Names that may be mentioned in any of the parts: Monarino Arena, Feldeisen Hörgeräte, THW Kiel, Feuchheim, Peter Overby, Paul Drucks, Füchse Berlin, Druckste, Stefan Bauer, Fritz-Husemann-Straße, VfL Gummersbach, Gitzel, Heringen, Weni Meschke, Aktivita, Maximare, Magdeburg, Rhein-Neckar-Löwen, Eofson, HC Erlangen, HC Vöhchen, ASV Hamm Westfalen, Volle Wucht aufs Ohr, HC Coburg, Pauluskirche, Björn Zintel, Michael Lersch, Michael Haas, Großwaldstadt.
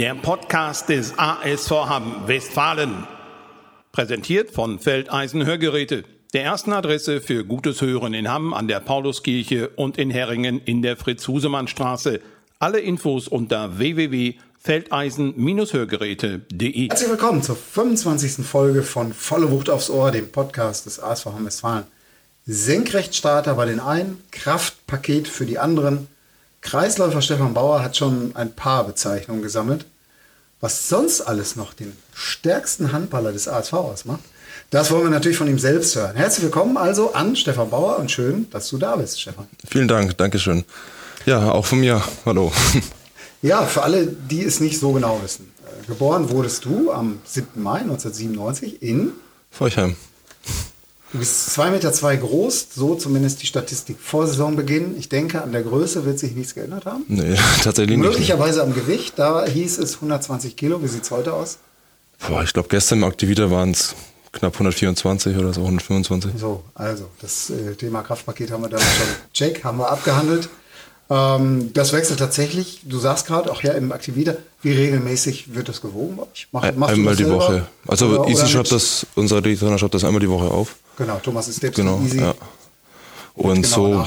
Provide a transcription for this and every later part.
Der Podcast des ASV Hamm Westfalen, präsentiert von Feldeisen Hörgeräte, der ersten Adresse für gutes Hören in Hamm an der Pauluskirche und in Heringen in der Fritz-Husemann-Straße. Alle Infos unter www.feldeisen-hörgeräte.de. Herzlich willkommen zur 25. Folge von Volle Wucht aufs Ohr, dem Podcast des ASV Hamm Westfalen. Senkrechtstarter bei den einen, Kraftpaket für die anderen. Kreisläufer Stefan Bauer hat schon ein paar Bezeichnungen gesammelt. Was sonst alles noch den stärksten Handballer des ASV ausmacht, das wollen wir natürlich von ihm selbst hören. Herzlich willkommen also an Stefan Bauer und schön, dass du da bist, Stefan. Vielen Dank, Dankeschön. Ja, auch von mir, hallo. Ja, für alle, die es nicht so genau wissen. Geboren wurdest du am 7. Mai 1997 in Feuchheim. Du bist 2,2 Meter groß, so zumindest die Statistik vor Saisonbeginn. Ich denke, an der Größe wird sich nichts geändert haben. Nee, tatsächlich nicht. Möglicherweise am Gewicht, da hieß es 120 Kilo. Wie sieht es heute aus? Boah, ich glaube, gestern im Aktivita waren es knapp 124 oder so, 125. So, also das Thema Kraftpaket haben wir dann schon check, haben wir abgehandelt. Das wechselt tatsächlich, du sagst gerade, auch ja im Aktivita, wie regelmäßig wird das gewogen bei euch? Einmal die Woche. Also Easy schreibt das, unser Trainer schreibt das einmal die Woche auf. Genau, Thomas ist selbst genau, Easy. Ja. Und so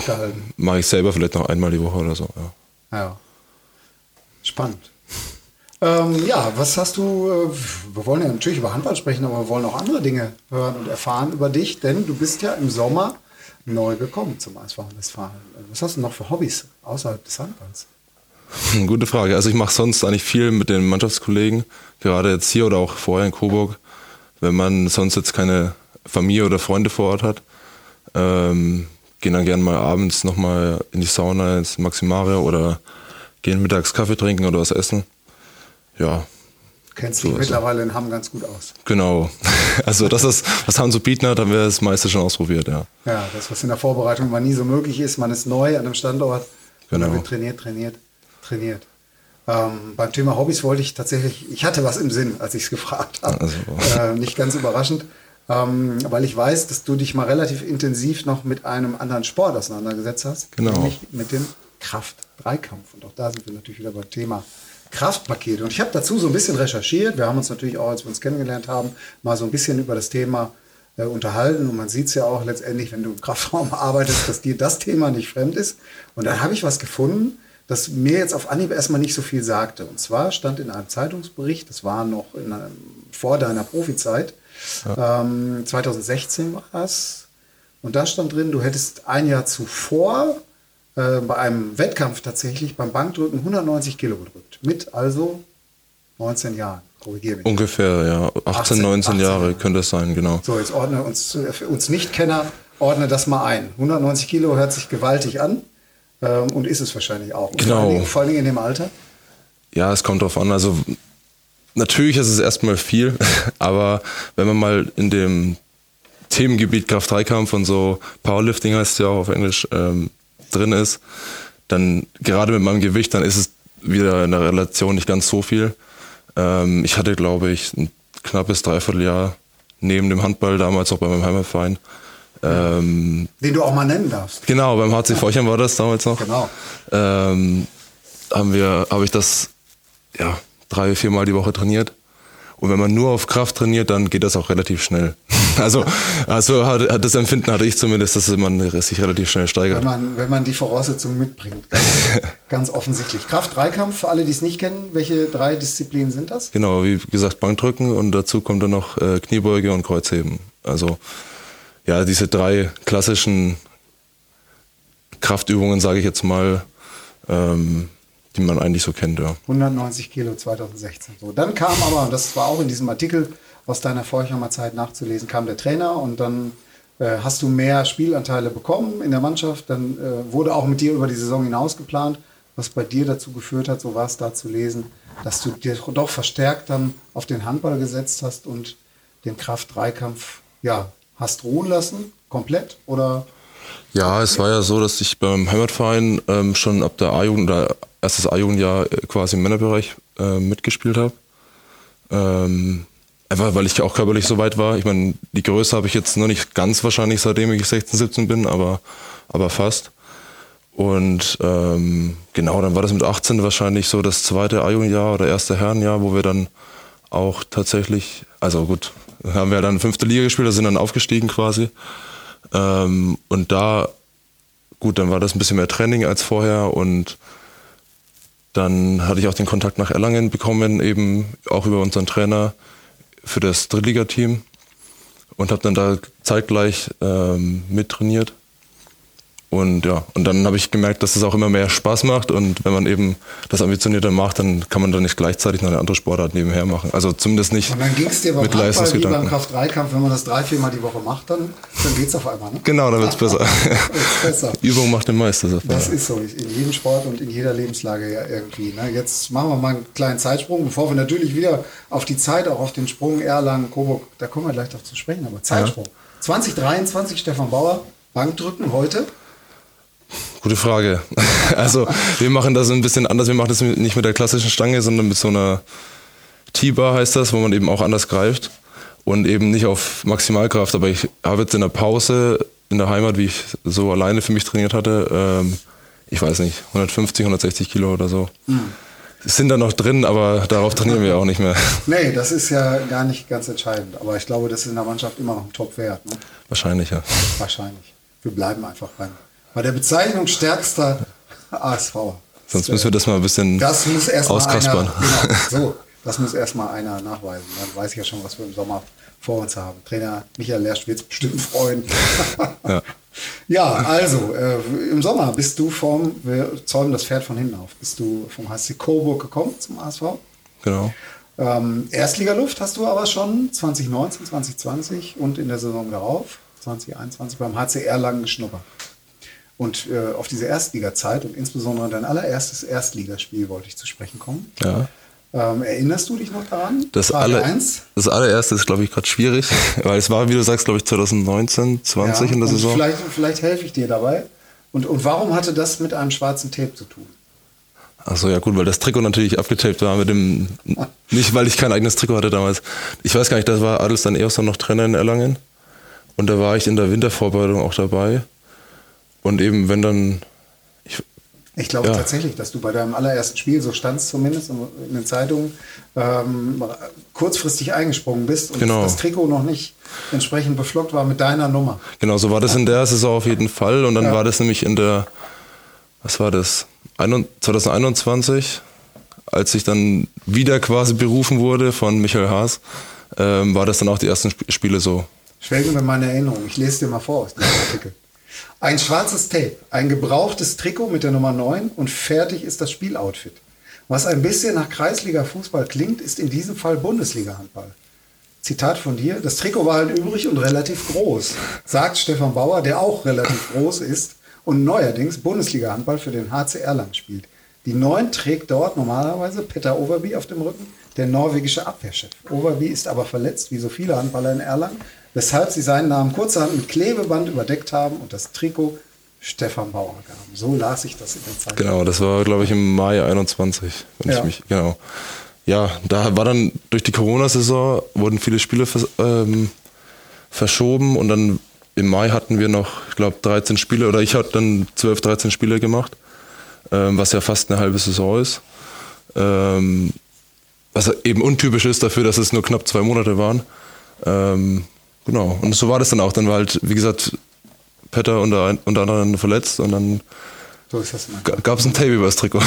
mache ich selber vielleicht noch einmal die Woche oder so. Ja. Spannend. Ja, was hast du, wir wollen ja natürlich über Handball sprechen, aber wir wollen auch andere Dinge hören und erfahren über dich, denn du bist ja im Sommer neu gekommen zum ASV Westfalen. Was hast du noch für Hobbys außerhalb des Handballs? Gute Frage. Also ich mache sonst eigentlich viel mit den Mannschaftskollegen, gerade jetzt hier oder auch vorher in Coburg, wenn man sonst jetzt keine Familie oder Freunde vor Ort hat. Gehen dann gerne mal abends nochmal in die Sauna, ins Maximare oder gehen mittags Kaffee trinken oder was essen. Ja. Du kennst so dich mittlerweile in Hamm ganz gut aus. Genau. Also das ist, was Hamm zu bieten hat, haben wir das meiste schon ausprobiert, ja. Ja, das, was in der Vorbereitung mal nie so möglich ist. Man ist neu an einem Standort. Genau. Man wird trainiert. Beim Thema Hobbys wollte ich tatsächlich, ich hatte was im Sinn, als ich es gefragt habe. Also. Nicht ganz überraschend, weil ich weiß, dass du dich mal relativ intensiv noch mit einem anderen Sport auseinandergesetzt hast. Genau. Nämlich mit dem Kraft-Dreikampf. Und auch da sind wir natürlich wieder beim Thema Kraftpaket. Und ich habe dazu so ein bisschen recherchiert. Wir haben uns natürlich auch, als wir uns kennengelernt haben, mal so ein bisschen über das Thema unterhalten. Und man sieht es ja auch letztendlich, wenn du im Kraftraum arbeitest, dass dir das Thema nicht fremd ist. Und dann habe ich was gefunden, das mir jetzt auf Anhieb erstmal nicht so viel sagte. Und zwar stand in einem Zeitungsbericht, das war noch vor deiner Profizeit, ja. 2016 war das. Und da stand drin, du hättest ein Jahr zuvor bei einem Wettkampf tatsächlich beim Bankdrücken 190 Kilo gedrückt. Mit also 19 Jahren. Korrigiere mich. Ungefähr, ja. 18, 19 Jahre könnte es sein, genau. So, jetzt ordne uns Nicht-Kenner, ordne das mal ein. 190 Kilo hört sich gewaltig an und ist es wahrscheinlich auch. Und genau. Vor allen Dingen in dem Alter? Ja, es kommt drauf an. Also natürlich ist es erstmal viel, aber wenn man mal in dem Themengebiet Kraft-Dreikampf und so Powerlifting heißt es ja auch auf Englisch, drin ist, dann gerade mit meinem Gewicht, dann ist es wieder in der Relation nicht ganz so viel. Ich hatte, glaube ich, ein knappes Dreivierteljahr neben dem Handball, damals auch bei meinem Heimatverein. Den du auch mal nennen darfst. Genau, beim HC Vöhchen war das damals noch. Genau. Habe ich das ja 3-4 Mal die Woche trainiert. Und wenn man nur auf Kraft trainiert, dann geht das auch relativ schnell. Also hat das Empfinden hatte ich zumindest, dass man sich relativ schnell steigert. Wenn man die Voraussetzungen mitbringt. Ganz offensichtlich. Kraft-Dreikampf, für alle, die es nicht kennen, welche 3 Disziplinen sind das? Genau, wie gesagt, Bankdrücken und dazu kommt dann noch Kniebeuge und Kreuzheben. Also ja, diese 3 klassischen Kraftübungen, sage ich jetzt mal, die man eigentlich so kennt, ja. 190 Kilo 2016. So, dann kam aber, und das war auch in diesem Artikel aus deiner Vorheimer Zeit nachzulesen, kam der Trainer und dann hast du mehr Spielanteile bekommen in der Mannschaft. Dann wurde auch mit dir über die Saison hinaus geplant, was bei dir dazu geführt hat, so war es da zu lesen, dass du dir doch verstärkt dann auf den Handball gesetzt hast und den Kraft-Dreikampf, ja, hast ruhen lassen, komplett oder? Ja, es war ja so, dass ich beim Heimatverein schon ab der A-Jugend oder erstes A-Jugendjahr quasi im Männerbereich mitgespielt habe. Einfach weil ich auch körperlich so weit war. Ich meine, die Größe habe ich jetzt noch nicht ganz wahrscheinlich, seitdem ich 16, 17 bin, aber fast. Und genau, dann war das mit 18 wahrscheinlich so das zweite A-Jugendjahr oder erste Herrenjahr, wo wir dann auch tatsächlich, also gut, haben wir dann fünfte Liga gespielt, da sind dann aufgestiegen quasi. Und da, gut, dann war das ein bisschen mehr Training als vorher und dann hatte ich auch den Kontakt nach Erlangen bekommen, eben auch über unseren Trainer für das Drittligateam und habe dann da zeitgleich mittrainiert. Und ja, und dann habe ich gemerkt, dass es auch immer mehr Spaß macht und wenn man eben das ambitionierter macht, dann kann man da nicht gleichzeitig noch eine andere Sportart nebenher machen. Also zumindest nicht mit Leistungsgedanken. Und dann ging es dir beim Handball wie beim Kraft-3-Kampf, wenn man das 3-4-mal die Woche macht, dann geht es auf einmal. Ne? Genau, dann wird es besser. Übung macht den Meister. Das ist so, in jedem Sport und in jeder Lebenslage ja irgendwie. Ne? Jetzt machen wir mal einen kleinen Zeitsprung, bevor wir natürlich wieder auf die Zeit, auch auf den Sprung Erlangen, Coburg, da kommen wir gleich drauf zu sprechen, aber Zeitsprung. Ja. 2023, Stefan Bauer, Bankdrücken heute. Gute Frage. Also wir machen das ein bisschen anders. Wir machen das nicht mit der klassischen Stange, sondern mit so einer T-Bar heißt das, wo man eben auch anders greift und eben nicht auf Maximalkraft. Aber ich habe jetzt in der Pause in der Heimat, wie ich so alleine für mich trainiert hatte, ich weiß nicht, 150, 160 Kilo oder so. Sind da noch drin, aber darauf trainieren wir auch nicht mehr. Nee, das ist ja gar nicht ganz entscheidend. Aber ich glaube, das ist in der Mannschaft immer noch ein Top-Wert. Ne? Wahrscheinlich, ja. Wahrscheinlich. Wir bleiben einfach rein. Bei der Bezeichnung stärkster ASV. Sonst müssen wir das mal ein bisschen auskaspern. Genau, so, das muss erstmal einer nachweisen. Dann weiß ich ja schon, was wir im Sommer vor uns haben. Trainer Michael Lersch wird es bestimmt freuen. Ja, also im Sommer bist du wir zäumen das Pferd von hinten auf, bist du vom HC Coburg gekommen zum ASV. Genau. Erstligaluft hast du aber schon 2019, 2020 und in der Saison darauf, 2021, beim HC Erlangen geschnuppert. Und auf diese Erstliga-Zeit und insbesondere dein allererstes Erstligaspiel wollte ich zu sprechen kommen. Ja. Erinnerst du dich noch daran? Das allererste ist, glaube ich, gerade schwierig, weil es war, wie du sagst, glaube ich, 2019, 20 ja, in der Saison. Vielleicht helfe ich dir dabei. Und warum hatte das mit einem schwarzen Tape zu tun? Achso, ja gut, weil das Trikot natürlich abgetaped war mit dem, nicht weil ich kein eigenes Trikot hatte damals. Ich weiß gar nicht, das war Adelstan Eofson noch Trainer in Erlangen und da war ich in der Wintervorbereitung auch dabei. Und eben, wenn dann... Ich glaube tatsächlich, dass du bei deinem allerersten Spiel, so stand es zumindest in den Zeitungen, kurzfristig eingesprungen bist und das Trikot noch nicht entsprechend beflockt war mit deiner Nummer. Genau, so war das in der Saison auf jeden Fall. Und dann war das nämlich in der, 2021, als ich dann wieder quasi berufen wurde von Michael Haas, war das dann auch die ersten Spiele so. Schwelgen wir meine Erinnerung. Ich lese dir mal vor aus dem Artikel. Ein schwarzes Tape, ein gebrauchtes Trikot mit der Nummer 9 und fertig ist das Spieloutfit. Was ein bisschen nach Kreisliga-Fußball klingt, ist in diesem Fall Bundesliga-Handball. Zitat von dir, das Trikot war halt übrig und relativ groß, sagt Stefan Bauer, der auch relativ groß ist und neuerdings Bundesliga-Handball für den HC Erlangen spielt. Die 9 trägt dort normalerweise Peter Overby auf dem Rücken, der norwegische Abwehrchef. Overby ist aber verletzt, wie so viele Handballer in Erlangen, weshalb sie seinen Namen kurzerhand mit Klebeband überdeckt haben und das Trikot Stefan Bauer gaben. So las ich das in der Zeitung. Genau, das war, glaube ich, im Mai 21, wenn ich mich. Ja, da war dann durch die Corona-Saison, wurden viele Spiele verschoben und dann im Mai hatten wir noch, ich glaube, 13 Spiele oder ich hatte dann 12, 13 Spiele gemacht. Was ja fast eine halbe Saison ist, was eben untypisch ist dafür, dass es nur knapp 2 Monate waren. Genau, und so war das dann auch. Dann war halt, wie gesagt, Petter unter anderem verletzt und dann gab es ein Tape über das Trikot.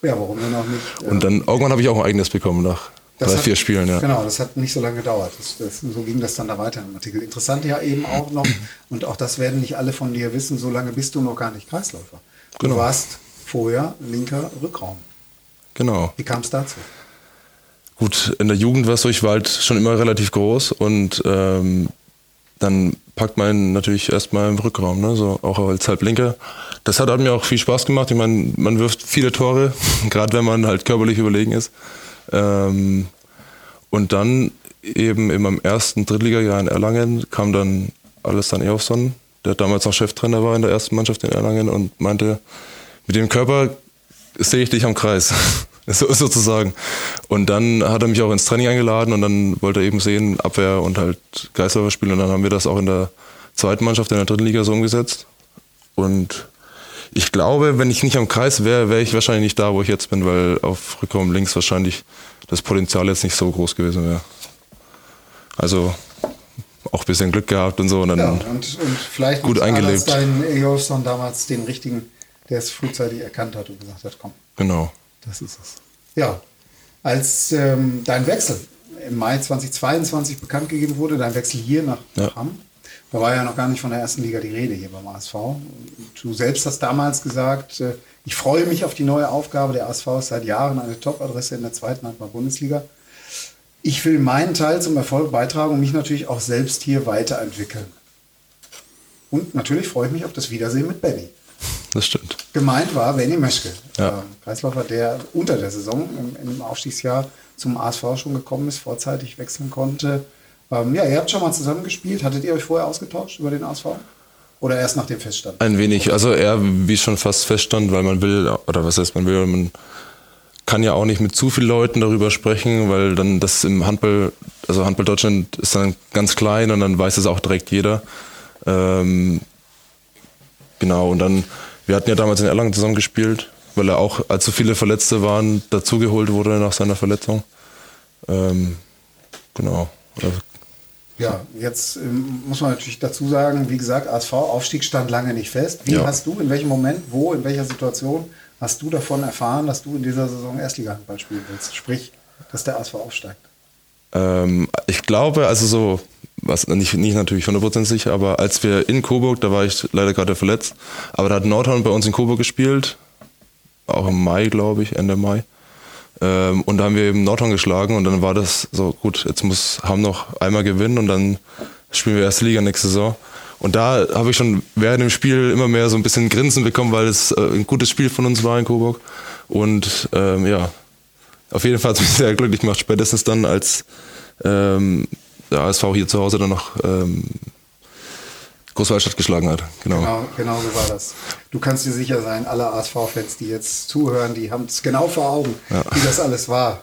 Ja, warum denn auch nicht? Und dann irgendwann habe ich auch ein eigenes bekommen nach 3, 4 Spielen. Ja. Genau, das hat nicht so lange gedauert. So ging das dann da weiter im Artikel. Interessant ja eben auch noch, und auch das werden nicht alle von dir wissen, so lange bist du noch gar nicht Kreisläufer. Genau. Du warst vorher linker Rückraum. Genau. Wie kam es dazu? Gut, in der Jugend war es so, ich war halt schon immer relativ groß und dann packt man natürlich erstmal im Rückraum, ne? So, auch als Halblinker. Das hat mir auch viel Spaß gemacht. Ich meine, man wirft viele Tore, gerade wenn man halt körperlich überlegen ist. Und dann eben in meinem ersten Drittligajahr in Erlangen kam dann Alessan Eofson, der damals noch Cheftrainer war in der ersten Mannschaft in Erlangen und meinte, mit dem Körper sehe ich dich am Kreis, so, sozusagen. Und dann hat er mich auch ins Training eingeladen und dann wollte er eben sehen, Abwehr und halt Kreisläufer spielen. Und dann haben wir das auch in der zweiten Mannschaft, in der dritten Liga so umgesetzt. Und Ich glaube, wenn ich nicht am Kreis wäre, wäre ich wahrscheinlich nicht da, wo ich jetzt bin, weil auf Rückraum links wahrscheinlich das Potenzial jetzt nicht so groß gewesen wäre. Also auch ein bisschen Glück gehabt und so. Und dann ja, und vielleicht gut eingelebt. Dein Eofson damals den richtigen, der es frühzeitig erkannt hat und gesagt hat, komm. Genau. Das ist es. Ja, als dein Wechsel im Mai 2022 bekannt gegeben wurde, dein Wechsel hier nach Hamm, da war ja noch gar nicht von der ersten Liga die Rede hier beim ASV. Du selbst hast damals gesagt, ich freue mich auf die neue Aufgabe. Der ASV ist seit Jahren eine Top-Adresse in der zweiten Handball-Bundesliga. Ich will meinen Teil zum Erfolg beitragen und mich natürlich auch selbst hier weiterentwickeln. Und natürlich freue ich mich auf das Wiedersehen mit Benny. Das stimmt. Gemeint war Weni Meschke, Kreisläufer, der unter der Saison im Aufstiegsjahr zum ASV schon gekommen ist, vorzeitig wechseln konnte. Ja, ihr habt schon mal zusammengespielt. Hattet ihr euch vorher ausgetauscht über den ASV? Oder erst nach dem Feststand? Ein wenig. Also eher wie schon fast Feststand, weil man will, oder was heißt man will, man kann ja auch nicht mit zu vielen Leuten darüber sprechen, weil dann das im Handball, also Handball Deutschland ist dann ganz klein und dann weiß es auch direkt jeder. Genau, und dann, wir hatten ja damals in Erlangen zusammengespielt, weil er auch, als so viele Verletzte waren, dazugeholt wurde nach seiner Verletzung. Genau. Ja, jetzt muss man natürlich dazu sagen, wie gesagt, ASV-Aufstieg stand lange nicht fest. Wie hast du, in welchem Moment, wo, in welcher Situation hast du davon erfahren, dass du in dieser Saison Erstliga-Handball spielen willst? Sprich, dass der ASV aufsteigt. Ich glaube, also so, was nicht natürlich 100% sicher, aber als wir in Coburg, da war ich leider gerade verletzt, aber da hat Nordhorn bei uns in Coburg gespielt, auch im Mai, glaube ich, Ende Mai. Und da haben wir eben Nordhorn geschlagen und dann war das so, gut, jetzt muss Hamm noch einmal gewinnen und dann spielen wir erste Liga nächste Saison. Und da habe ich schon während dem Spiel immer mehr so ein bisschen Grinsen bekommen, weil es ein gutes Spiel von uns war in Coburg. Und ja, auf jeden Fall hat es mich sehr glücklich gemacht, spätestens dann, als der ASV hier zu Hause dann noch Großwaldstadt geschlagen hat. Genau, so war das. Du kannst dir sicher sein, alle ASV-Fans, die jetzt zuhören, die haben es genau vor Augen, wie das alles war.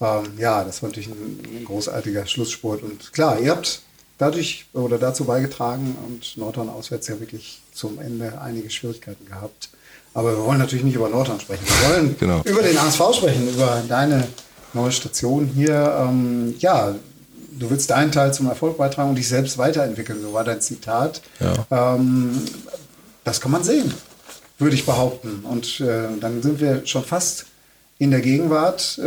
Ja, das war natürlich ein großartiger Schlusssport. Und klar, ihr habt dadurch oder dazu beigetragen und Nordhorn auswärts ja wirklich zum Ende einige Schwierigkeiten gehabt. Aber wir wollen natürlich nicht über Nordhorn sprechen. Wir wollen über den ASV sprechen, über deine neue Station hier. Ja, du willst deinen Teil zum Erfolg beitragen und dich selbst weiterentwickeln. So war dein Zitat. Ja. Das kann man sehen, würde ich behaupten. Und dann sind wir schon fast in der Gegenwart.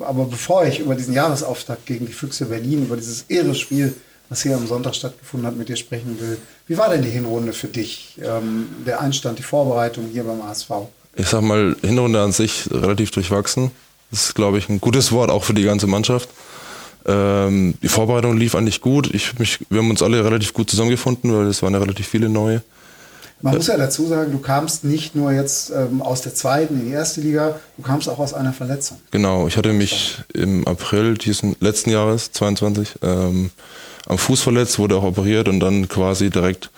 Aber bevor ich über diesen Jahresauftakt gegen die Füchse Berlin, über dieses Ehrespiel, was hier am Sonntag stattgefunden hat, mit dir sprechen will, wie war denn die Hinrunde für dich? Der Einstand, die Vorbereitung hier beim ASV? Ich sag mal, Hinrunde an sich relativ durchwachsen. Das ist, glaube ich, ein gutes Wort auch für die ganze Mannschaft. Die Vorbereitung lief eigentlich gut. Wir haben uns alle relativ gut zusammengefunden, weil es waren ja relativ viele neue. Man muss ja dazu sagen, du kamst nicht nur jetzt aus der zweiten in die erste Liga, du kamst auch aus einer Verletzung. Genau, ich hatte mich im April letzten Jahres, 22, am Fuß verletzt, wurde auch operiert und dann quasi direkt,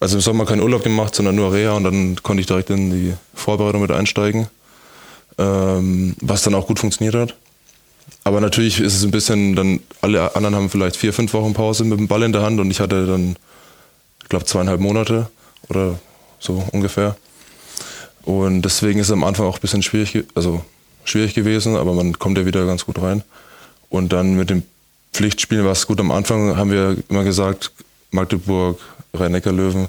also im Sommer keinen Urlaub gemacht, sondern nur Reha und dann konnte ich direkt in die Vorbereitung mit einsteigen, was dann auch gut funktioniert hat. Aber natürlich ist es ein bisschen, dann alle anderen haben vielleicht 4-5 Wochen Pause mit dem Ball in der Hand und ich hatte dann, ich glaube, 2,5 Monate oder so ungefähr. Und deswegen ist es am Anfang auch ein bisschen schwierig gewesen, aber man kommt ja wieder ganz gut rein. Und dann mit dem Pflichtspielen war es gut. Am Anfang haben wir immer gesagt, Magdeburg, Rhein-Neckar-Löwen.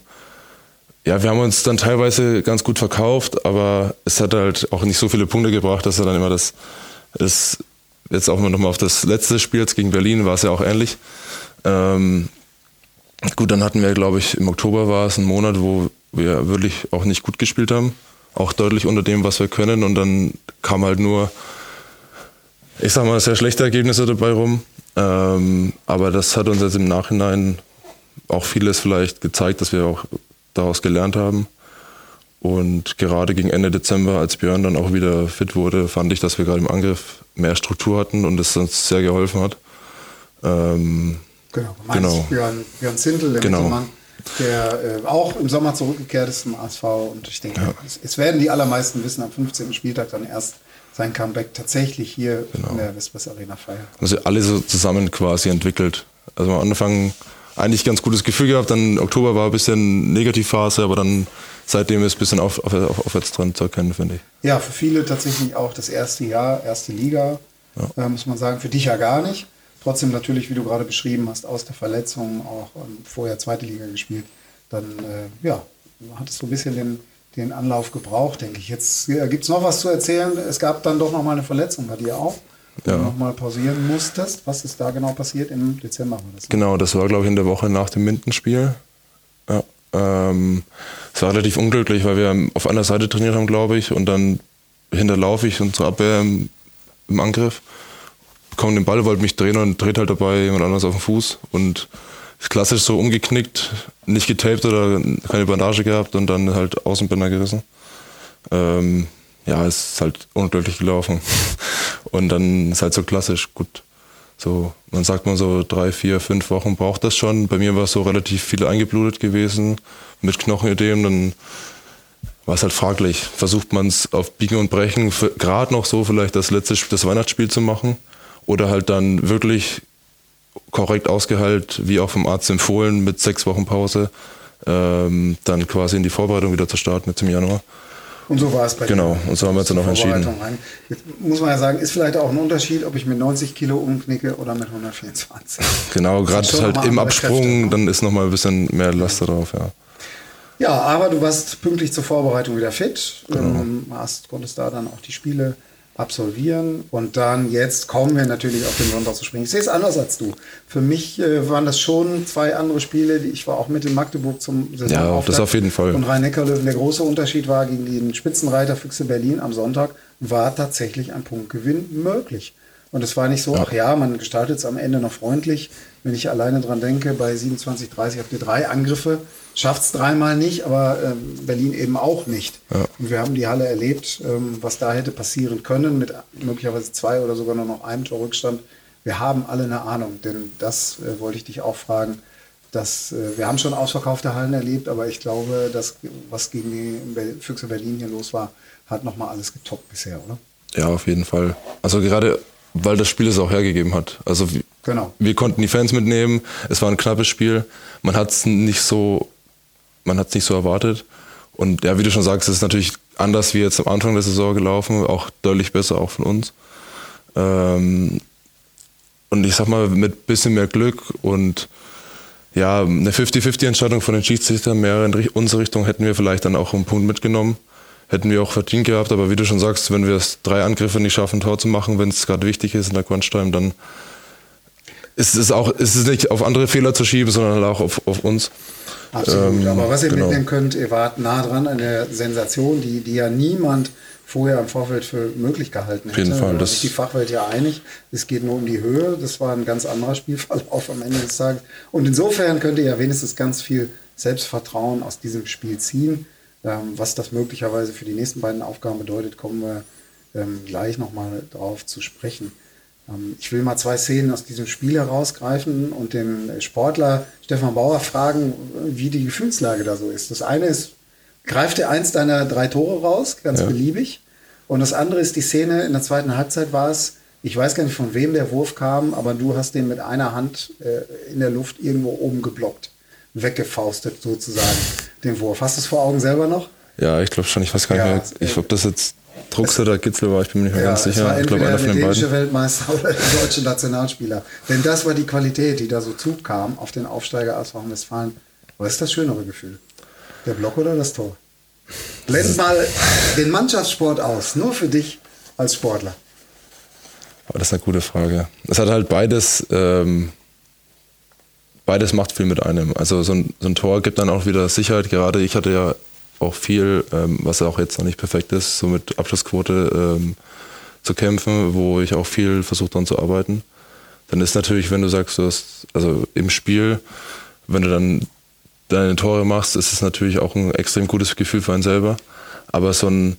Ja, wir haben uns dann teilweise ganz gut verkauft, aber es hat halt auch nicht so viele Punkte gebracht, dass er dann immer jetzt auch nochmal auf das letzte Spiel jetzt gegen Berlin war es ja auch ähnlich. Gut, dann hatten wir, glaube ich, im Oktober war es ein Monat, wo wir wirklich auch nicht gut gespielt haben. Auch deutlich unter dem, was wir können. Und dann kam halt nur, ich sag mal, sehr schlechte Ergebnisse dabei rum. Aber das hat uns jetzt im Nachhinein auch vieles vielleicht gezeigt, dass wir auch daraus gelernt haben. Und gerade gegen Ende Dezember, als Björn dann auch wieder fit wurde, fand ich, dass wir gerade im Angriff mehr Struktur hatten und es uns sehr geholfen hat. Genau. Björn Zintel, der Mittelmann, der auch im Sommer zurückgekehrt ist zum ASV. Und ich denke, es werden die allermeisten wissen, am 15. Spieltag dann erst sein Comeback tatsächlich hier in der Vespers Arena feiern. Also alle so zusammen quasi entwickelt. Also am Anfang eigentlich ganz gutes Gefühl gehabt. Dann Oktober war ein bisschen Negativphase, aber dann seitdem ist ein bisschen Aufwärtstrend zu erkennen, finde ich. Ja, für viele tatsächlich auch das erste Jahr, erste Liga, ja. Muss man sagen. Für dich ja gar nicht. Trotzdem natürlich, wie du gerade beschrieben hast, aus der Verletzung auch vorher zweite Liga gespielt. Dann hattest du ein bisschen den Anlauf gebraucht, denke ich. Jetzt gibt es noch was zu erzählen. Es gab dann doch nochmal eine Verletzung bei dir auch. Ja. Du nochmal pausieren musstest. Was ist da genau passiert? Im Dezember war das. Genau, das war, glaube ich, in der Woche nach dem Mindenspiel. Ja, es war relativ unglücklich, weil wir auf einer Seite trainiert haben, glaube ich, und dann hinterlaufe ich und zur Abwehr im Angriff, bekomme den Ball, wollte mich drehen und dreht halt dabei jemand anderes auf den Fuß und ist klassisch so umgeknickt, nicht getaped oder keine Bandage gehabt und dann halt Außenbänder gerissen. Ja, ist halt unglücklich gelaufen. Und dann ist halt so klassisch, gut, so, man sagt mal so 3, 4, 5 Wochen braucht das schon. Bei mir war es so relativ viel eingeblutet gewesen mit Knochenödem, dann war es halt fraglich. Versucht man es auf Biegen und Brechen, gerade noch so vielleicht das Weihnachtsspiel zu machen oder halt dann wirklich korrekt ausgeheilt, wie auch vom Arzt empfohlen, mit 6 Wochen Pause, dann quasi in die Vorbereitung wieder zu starten jetzt im Januar. Und so war es bei dir. Genau, und so haben wir uns dann auch entschieden. Jetzt muss man ja sagen, ist vielleicht auch ein Unterschied, ob ich mit 90 Kilo umknicke oder mit 124. Genau, gerade halt im Absprung, dann ist nochmal ein bisschen mehr Last drauf, ja. Ja, aber du warst pünktlich zur Vorbereitung wieder fit, genau. Konntest da dann auch die Spiele absolvieren und dann jetzt kommen wir natürlich auf den Sonntag zu springen. Ich sehe es anders als du. Für mich waren das schon 2 andere Spiele. Ich war auch mit in Magdeburg zum Saisonauftakt. Ja, das auf jeden Fall. Und Rhein-Neckar-Löwen. Der große Unterschied war, gegen den Spitzenreiter Füchse Berlin am Sonntag war tatsächlich ein Punktgewinn möglich. Und es war nicht so, man gestaltet es am Ende noch freundlich. Wenn ich alleine dran denke, bei 27:30 habt ihr 3 Angriffe. Schafft es 3-mal nicht, aber Berlin eben auch nicht. Ja. Und wir haben die Halle erlebt, was da hätte passieren können, mit möglicherweise 2 oder sogar nur noch einem Tor Rückstand. Wir haben alle eine Ahnung, denn das wollte ich dich auch fragen. Wir haben schon ausverkaufte Hallen erlebt, aber ich glaube, das, was gegen die Füchse Berlin hier los war, hat nochmal alles getoppt bisher, oder? Ja, auf jeden Fall. Also gerade weil das Spiel es auch hergegeben hat. Also genau. Wir konnten die Fans mitnehmen, es war ein knappes Spiel, man hat es nicht so erwartet und ja, wie du schon sagst, es ist natürlich anders wie jetzt am Anfang der Saison gelaufen, auch deutlich besser, auch von uns. Und ich sag mal, mit ein bisschen mehr Glück und ja, eine 50-50-Entscheidung von den Schiedsrichtern mehr in unsere Richtung hätten wir vielleicht dann auch einen Punkt mitgenommen. Hätten wir auch verdient gehabt, aber wie du schon sagst, wenn wir es 3 Angriffe nicht schaffen, ein Tor zu machen, wenn es gerade wichtig ist in der Crunch-Time, dann ist es nicht auf andere Fehler zu schieben, sondern auch auf uns. Absolut, aber was ihr mitnehmen könnt, ihr wart nah dran an der Sensation, die ja niemand vorher im Vorfeld für möglich gehalten hätte. Auf jeden Fall. Da ist die Fachwelt ja einig, es geht nur um die Höhe, das war ein ganz anderer Spielverlauf am Ende des Tages. Und insofern könnt ihr ja wenigstens ganz viel Selbstvertrauen aus diesem Spiel ziehen. Was das möglicherweise für die nächsten beiden Aufgaben bedeutet, kommen wir gleich nochmal drauf zu sprechen. Ich will mal 2 Szenen aus diesem Spiel herausgreifen und den Sportler Stefan Bauer fragen, wie die Gefühlslage da so ist. Das eine ist, greift er eins deiner 3 Tore raus, ganz beliebig. Und das andere ist die Szene, in der zweiten Halbzeit war es, ich weiß gar nicht, von wem der Wurf kam, aber du hast den mit einer Hand in der Luft irgendwo oben geblockt. Weggefaustet sozusagen, den Wurf. Hast du es vor Augen selber noch? Ja, ich glaube schon. Ich weiß gar nicht mehr, ob das jetzt Druckste oder Gitzel war, ich bin mir nicht mehr ganz sicher. Ich glaube, einer von den beiden. Der dänische Weltmeister oder der deutsche Nationalspieler. Denn das war die Qualität, die da so zukam auf den Aufsteiger ASV Hamm Westfalen. Was ist das schönere Gefühl? Der Block oder das Tor? Blend mal den Mannschaftssport aus, nur für dich als Sportler. Aber das ist eine gute Frage. Es hat halt beides. Beides macht viel mit einem. Also so ein Tor gibt dann auch wieder Sicherheit. Gerade ich hatte ja auch viel, was auch jetzt noch nicht perfekt ist, so mit Abschlussquote zu kämpfen, wo ich auch viel versuche dran zu arbeiten. Dann ist natürlich, wenn du sagst, du hast, also im Spiel, wenn du dann deine Tore machst, ist es natürlich auch ein extrem gutes Gefühl für einen selber. Aber wenn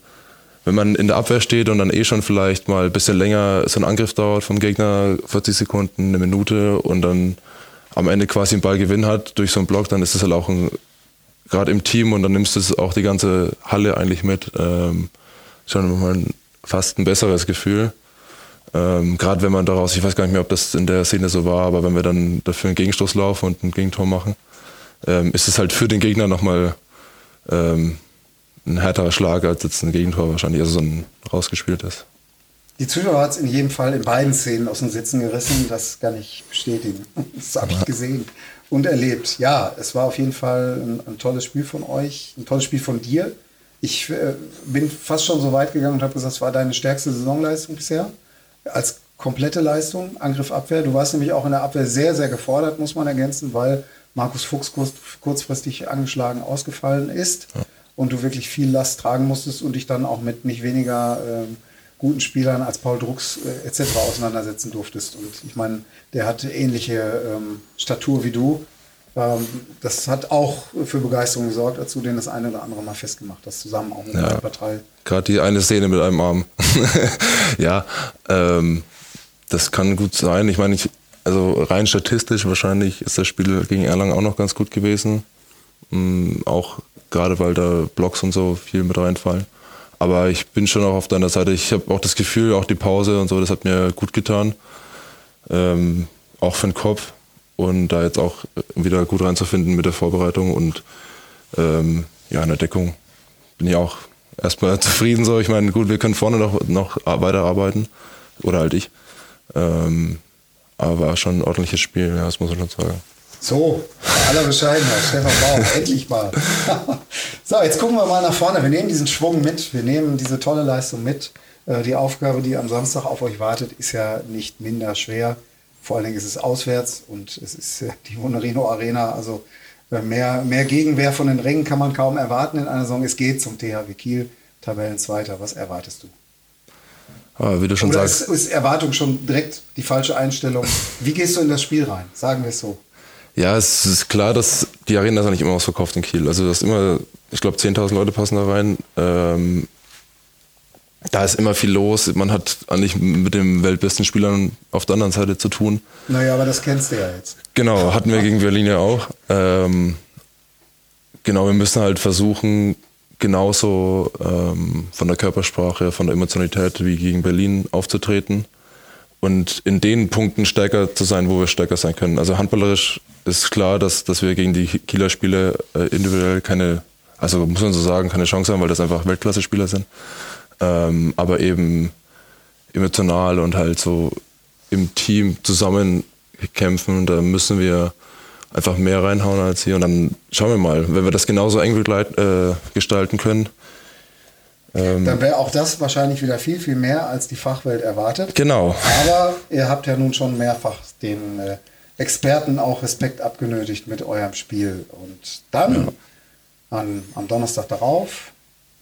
man in der Abwehr steht und dann schon vielleicht mal ein bisschen länger so ein Angriff dauert vom Gegner, 40 Sekunden, 1 Minute und dann am Ende quasi einen Ballgewinn hat durch so einen Block, dann ist es halt auch gerade im Team und dann nimmst du es auch die ganze Halle eigentlich mit. Schon mal fast ein besseres Gefühl. Gerade wenn man daraus, ich weiß gar nicht mehr, ob das in der Szene so war, aber wenn wir dann dafür einen Gegenstoß laufen und ein Gegentor machen, ist es halt für den Gegner nochmal ein härterer Schlag als jetzt ein Gegentor wahrscheinlich, also so ein rausgespieltes. Die Zuschauer hat es in jedem Fall in beiden Szenen aus den Sitzen gerissen, das kann ich bestätigen. Das habe ich gesehen und erlebt. Ja, es war auf jeden Fall ein tolles Spiel von euch, ein tolles Spiel von dir. Ich bin fast schon so weit gegangen und habe gesagt, es war deine stärkste Saisonleistung bisher, als komplette Leistung, Angriff, Abwehr. Du warst nämlich auch in der Abwehr sehr, sehr gefordert, muss man ergänzen, weil Markus Fuchs kurzfristig angeschlagen ausgefallen ist und du wirklich viel Last tragen musstest und dich dann auch mit nicht weniger guten Spielern als Paul Drucks etc. auseinandersetzen durftest. Und ich meine, der hatte ähnliche Statur wie du. Das hat auch für Begeisterung gesorgt, als du den das eine oder andere Mal festgemacht hast, zusammen auch mit der Partei. Gerade die eine Szene mit einem Arm. Ja, das kann gut sein. Ich meine, also rein statistisch wahrscheinlich ist das Spiel gegen Erlangen auch noch ganz gut gewesen. Auch gerade, weil da Blocks und so viel mit reinfallen. Aber ich bin schon auch auf deiner Seite. Ich habe auch das Gefühl, auch die Pause und so, das hat mir gut getan. Auch für den Kopf. Und da jetzt auch wieder gut reinzufinden mit der Vorbereitung und in der Deckung bin ich auch erstmal zufrieden. So. Ich meine, gut, wir können vorne noch weiterarbeiten. Oder halt ich. Aber war schon ein ordentliches Spiel, ja, das muss man schon sagen. So, bei aller Bescheidenheit, Stefan Bauer, endlich mal. So, jetzt gucken wir mal nach vorne. Wir nehmen diesen Schwung mit, wir nehmen diese tolle Leistung mit. Die Aufgabe, die am Samstag auf euch wartet, ist ja nicht minder schwer. Vor allen Dingen ist es auswärts und es ist die Monarino Arena. Also mehr Gegenwehr von den Rängen kann man kaum erwarten in einer Saison. Es geht zum THW Kiel, Tabellenzweiter. Was erwartest du? Wie du schon Oder sagst. Ist Erwartung schon direkt die falsche Einstellung? Wie gehst du in das Spiel rein? Sagen wir es so. Ja, es ist klar, dass die Arena ist ja nicht immer ausverkauft in Kiel. Also, das immer, ich glaube, 10.000 Leute passen da rein. Da ist immer viel los. Man hat eigentlich mit den weltbesten Spielern auf der anderen Seite zu tun. Naja, aber das kennst du ja jetzt. Genau, hatten wir gegen Berlin ja auch. Wir müssen halt versuchen, genauso von der Körpersprache, von der Emotionalität wie gegen Berlin aufzutreten. Und in den Punkten stärker zu sein, wo wir stärker sein können. Also handballerisch ist klar, dass wir gegen die Kieler Spieler individuell keine Chance haben, weil das einfach Weltklasse-Spieler sind. Aber eben emotional und halt so im Team zusammen kämpfen, da müssen wir einfach mehr reinhauen als hier. Und dann schauen wir mal, wenn wir das genauso eng gestalten können, dann wäre auch das wahrscheinlich wieder viel, viel mehr, als die Fachwelt erwartet. Genau. Aber ihr habt ja nun schon mehrfach den Experten auch Respekt abgenötigt mit eurem Spiel. Und dann am Donnerstag darauf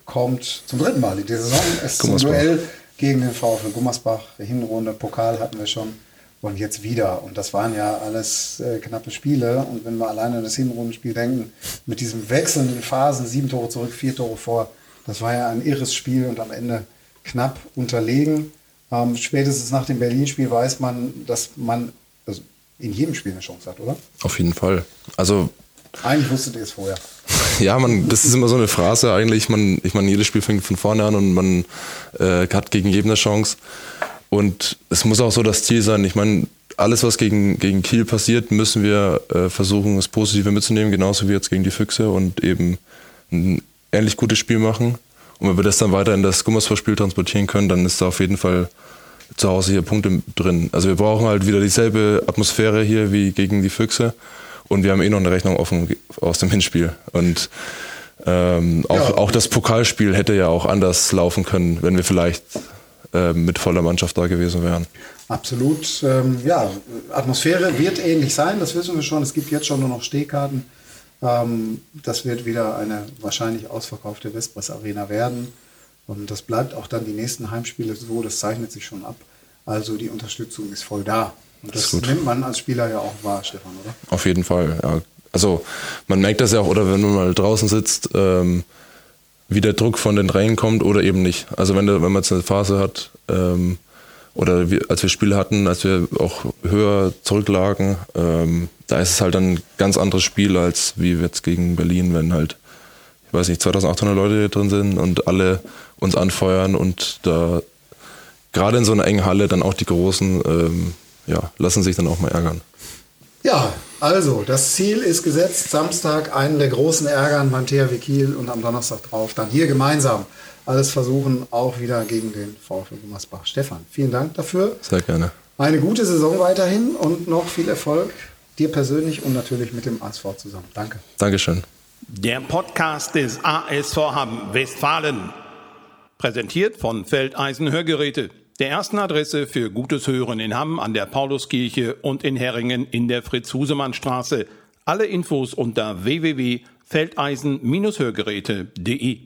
kommt zum dritten Mal in der Saison ein Duell gegen den VfL Gummersbach. Hinrunde, Pokal hatten wir schon und jetzt wieder. Und das waren ja alles knappe Spiele. Und wenn wir alleine an das Hinrundenspiel denken, mit diesem wechselnden Phasen, 7 Tore zurück, 4 Tore vor, das war ja ein irres Spiel und am Ende knapp unterlegen. Spätestens nach dem Berlin-Spiel weiß man, dass man in jedem Spiel eine Chance hat, oder? Auf jeden Fall. Also eigentlich wusstet ihr es vorher. Ja, das ist immer so eine Phrase eigentlich. Jedes Spiel fängt von vorne an und man hat gegen jeden eine Chance. Und es muss auch so das Ziel sein. Ich meine, alles, was gegen Kiel passiert, müssen wir versuchen, das Positive mitzunehmen, genauso wie jetzt gegen die Füchse und eben ein ähnlich gutes Spiel machen. Und wenn wir das dann weiter in das Gummersbach-Spiel transportieren können, dann ist da auf jeden Fall zu Hause hier Punkte drin. Also wir brauchen halt wieder dieselbe Atmosphäre hier wie gegen die Füchse. Und wir haben noch eine Rechnung offen aus dem Hinspiel. Und auch das Pokalspiel hätte ja auch anders laufen können, wenn wir vielleicht mit voller Mannschaft da gewesen wären. Absolut. Atmosphäre wird ähnlich sein, das wissen wir schon. Es gibt jetzt schon nur noch Stehkarten. Das wird wieder eine wahrscheinlich ausverkaufte Vespers Arena werden. Und das bleibt auch dann die nächsten Heimspiele so, das zeichnet sich schon ab. Also die Unterstützung ist voll da. Und das nimmt man als Spieler ja auch wahr, Stefan, oder? Auf jeden Fall, ja. Also man merkt das ja auch, oder wenn man mal draußen sitzt, wie der Druck von den Rängen kommt oder eben nicht. Also wenn man jetzt eine Phase hat, als wir Spiele hatten, als wir auch höher zurücklagen, da ist es halt dann ein ganz anderes Spiel als wie jetzt gegen Berlin, wenn halt, ich weiß nicht, 2800 Leute drin sind und alle uns anfeuern und da gerade in so einer engen Halle dann auch die Großen lassen sich dann auch mal ärgern. Ja, also das Ziel ist gesetzt, Samstag einen der großen ärgern beim THW Kiel und am Donnerstag drauf dann hier gemeinsam alles versuchen, auch wieder gegen den VfL Gummersbach. Stefan, vielen Dank dafür. Sehr gerne. Eine gute Saison weiterhin und noch viel Erfolg dir persönlich und natürlich mit dem ASV zusammen. Danke. Dankeschön. Der Podcast des ASV Hamm Westfalen, präsentiert von Feldeisen Hörgeräte, der ersten Adresse für gutes Hören in Hamm an der Pauluskirche und in Heringen in der Fritz-Husemann-Straße. Alle Infos unter www.feldeisen-hörgeräte.de.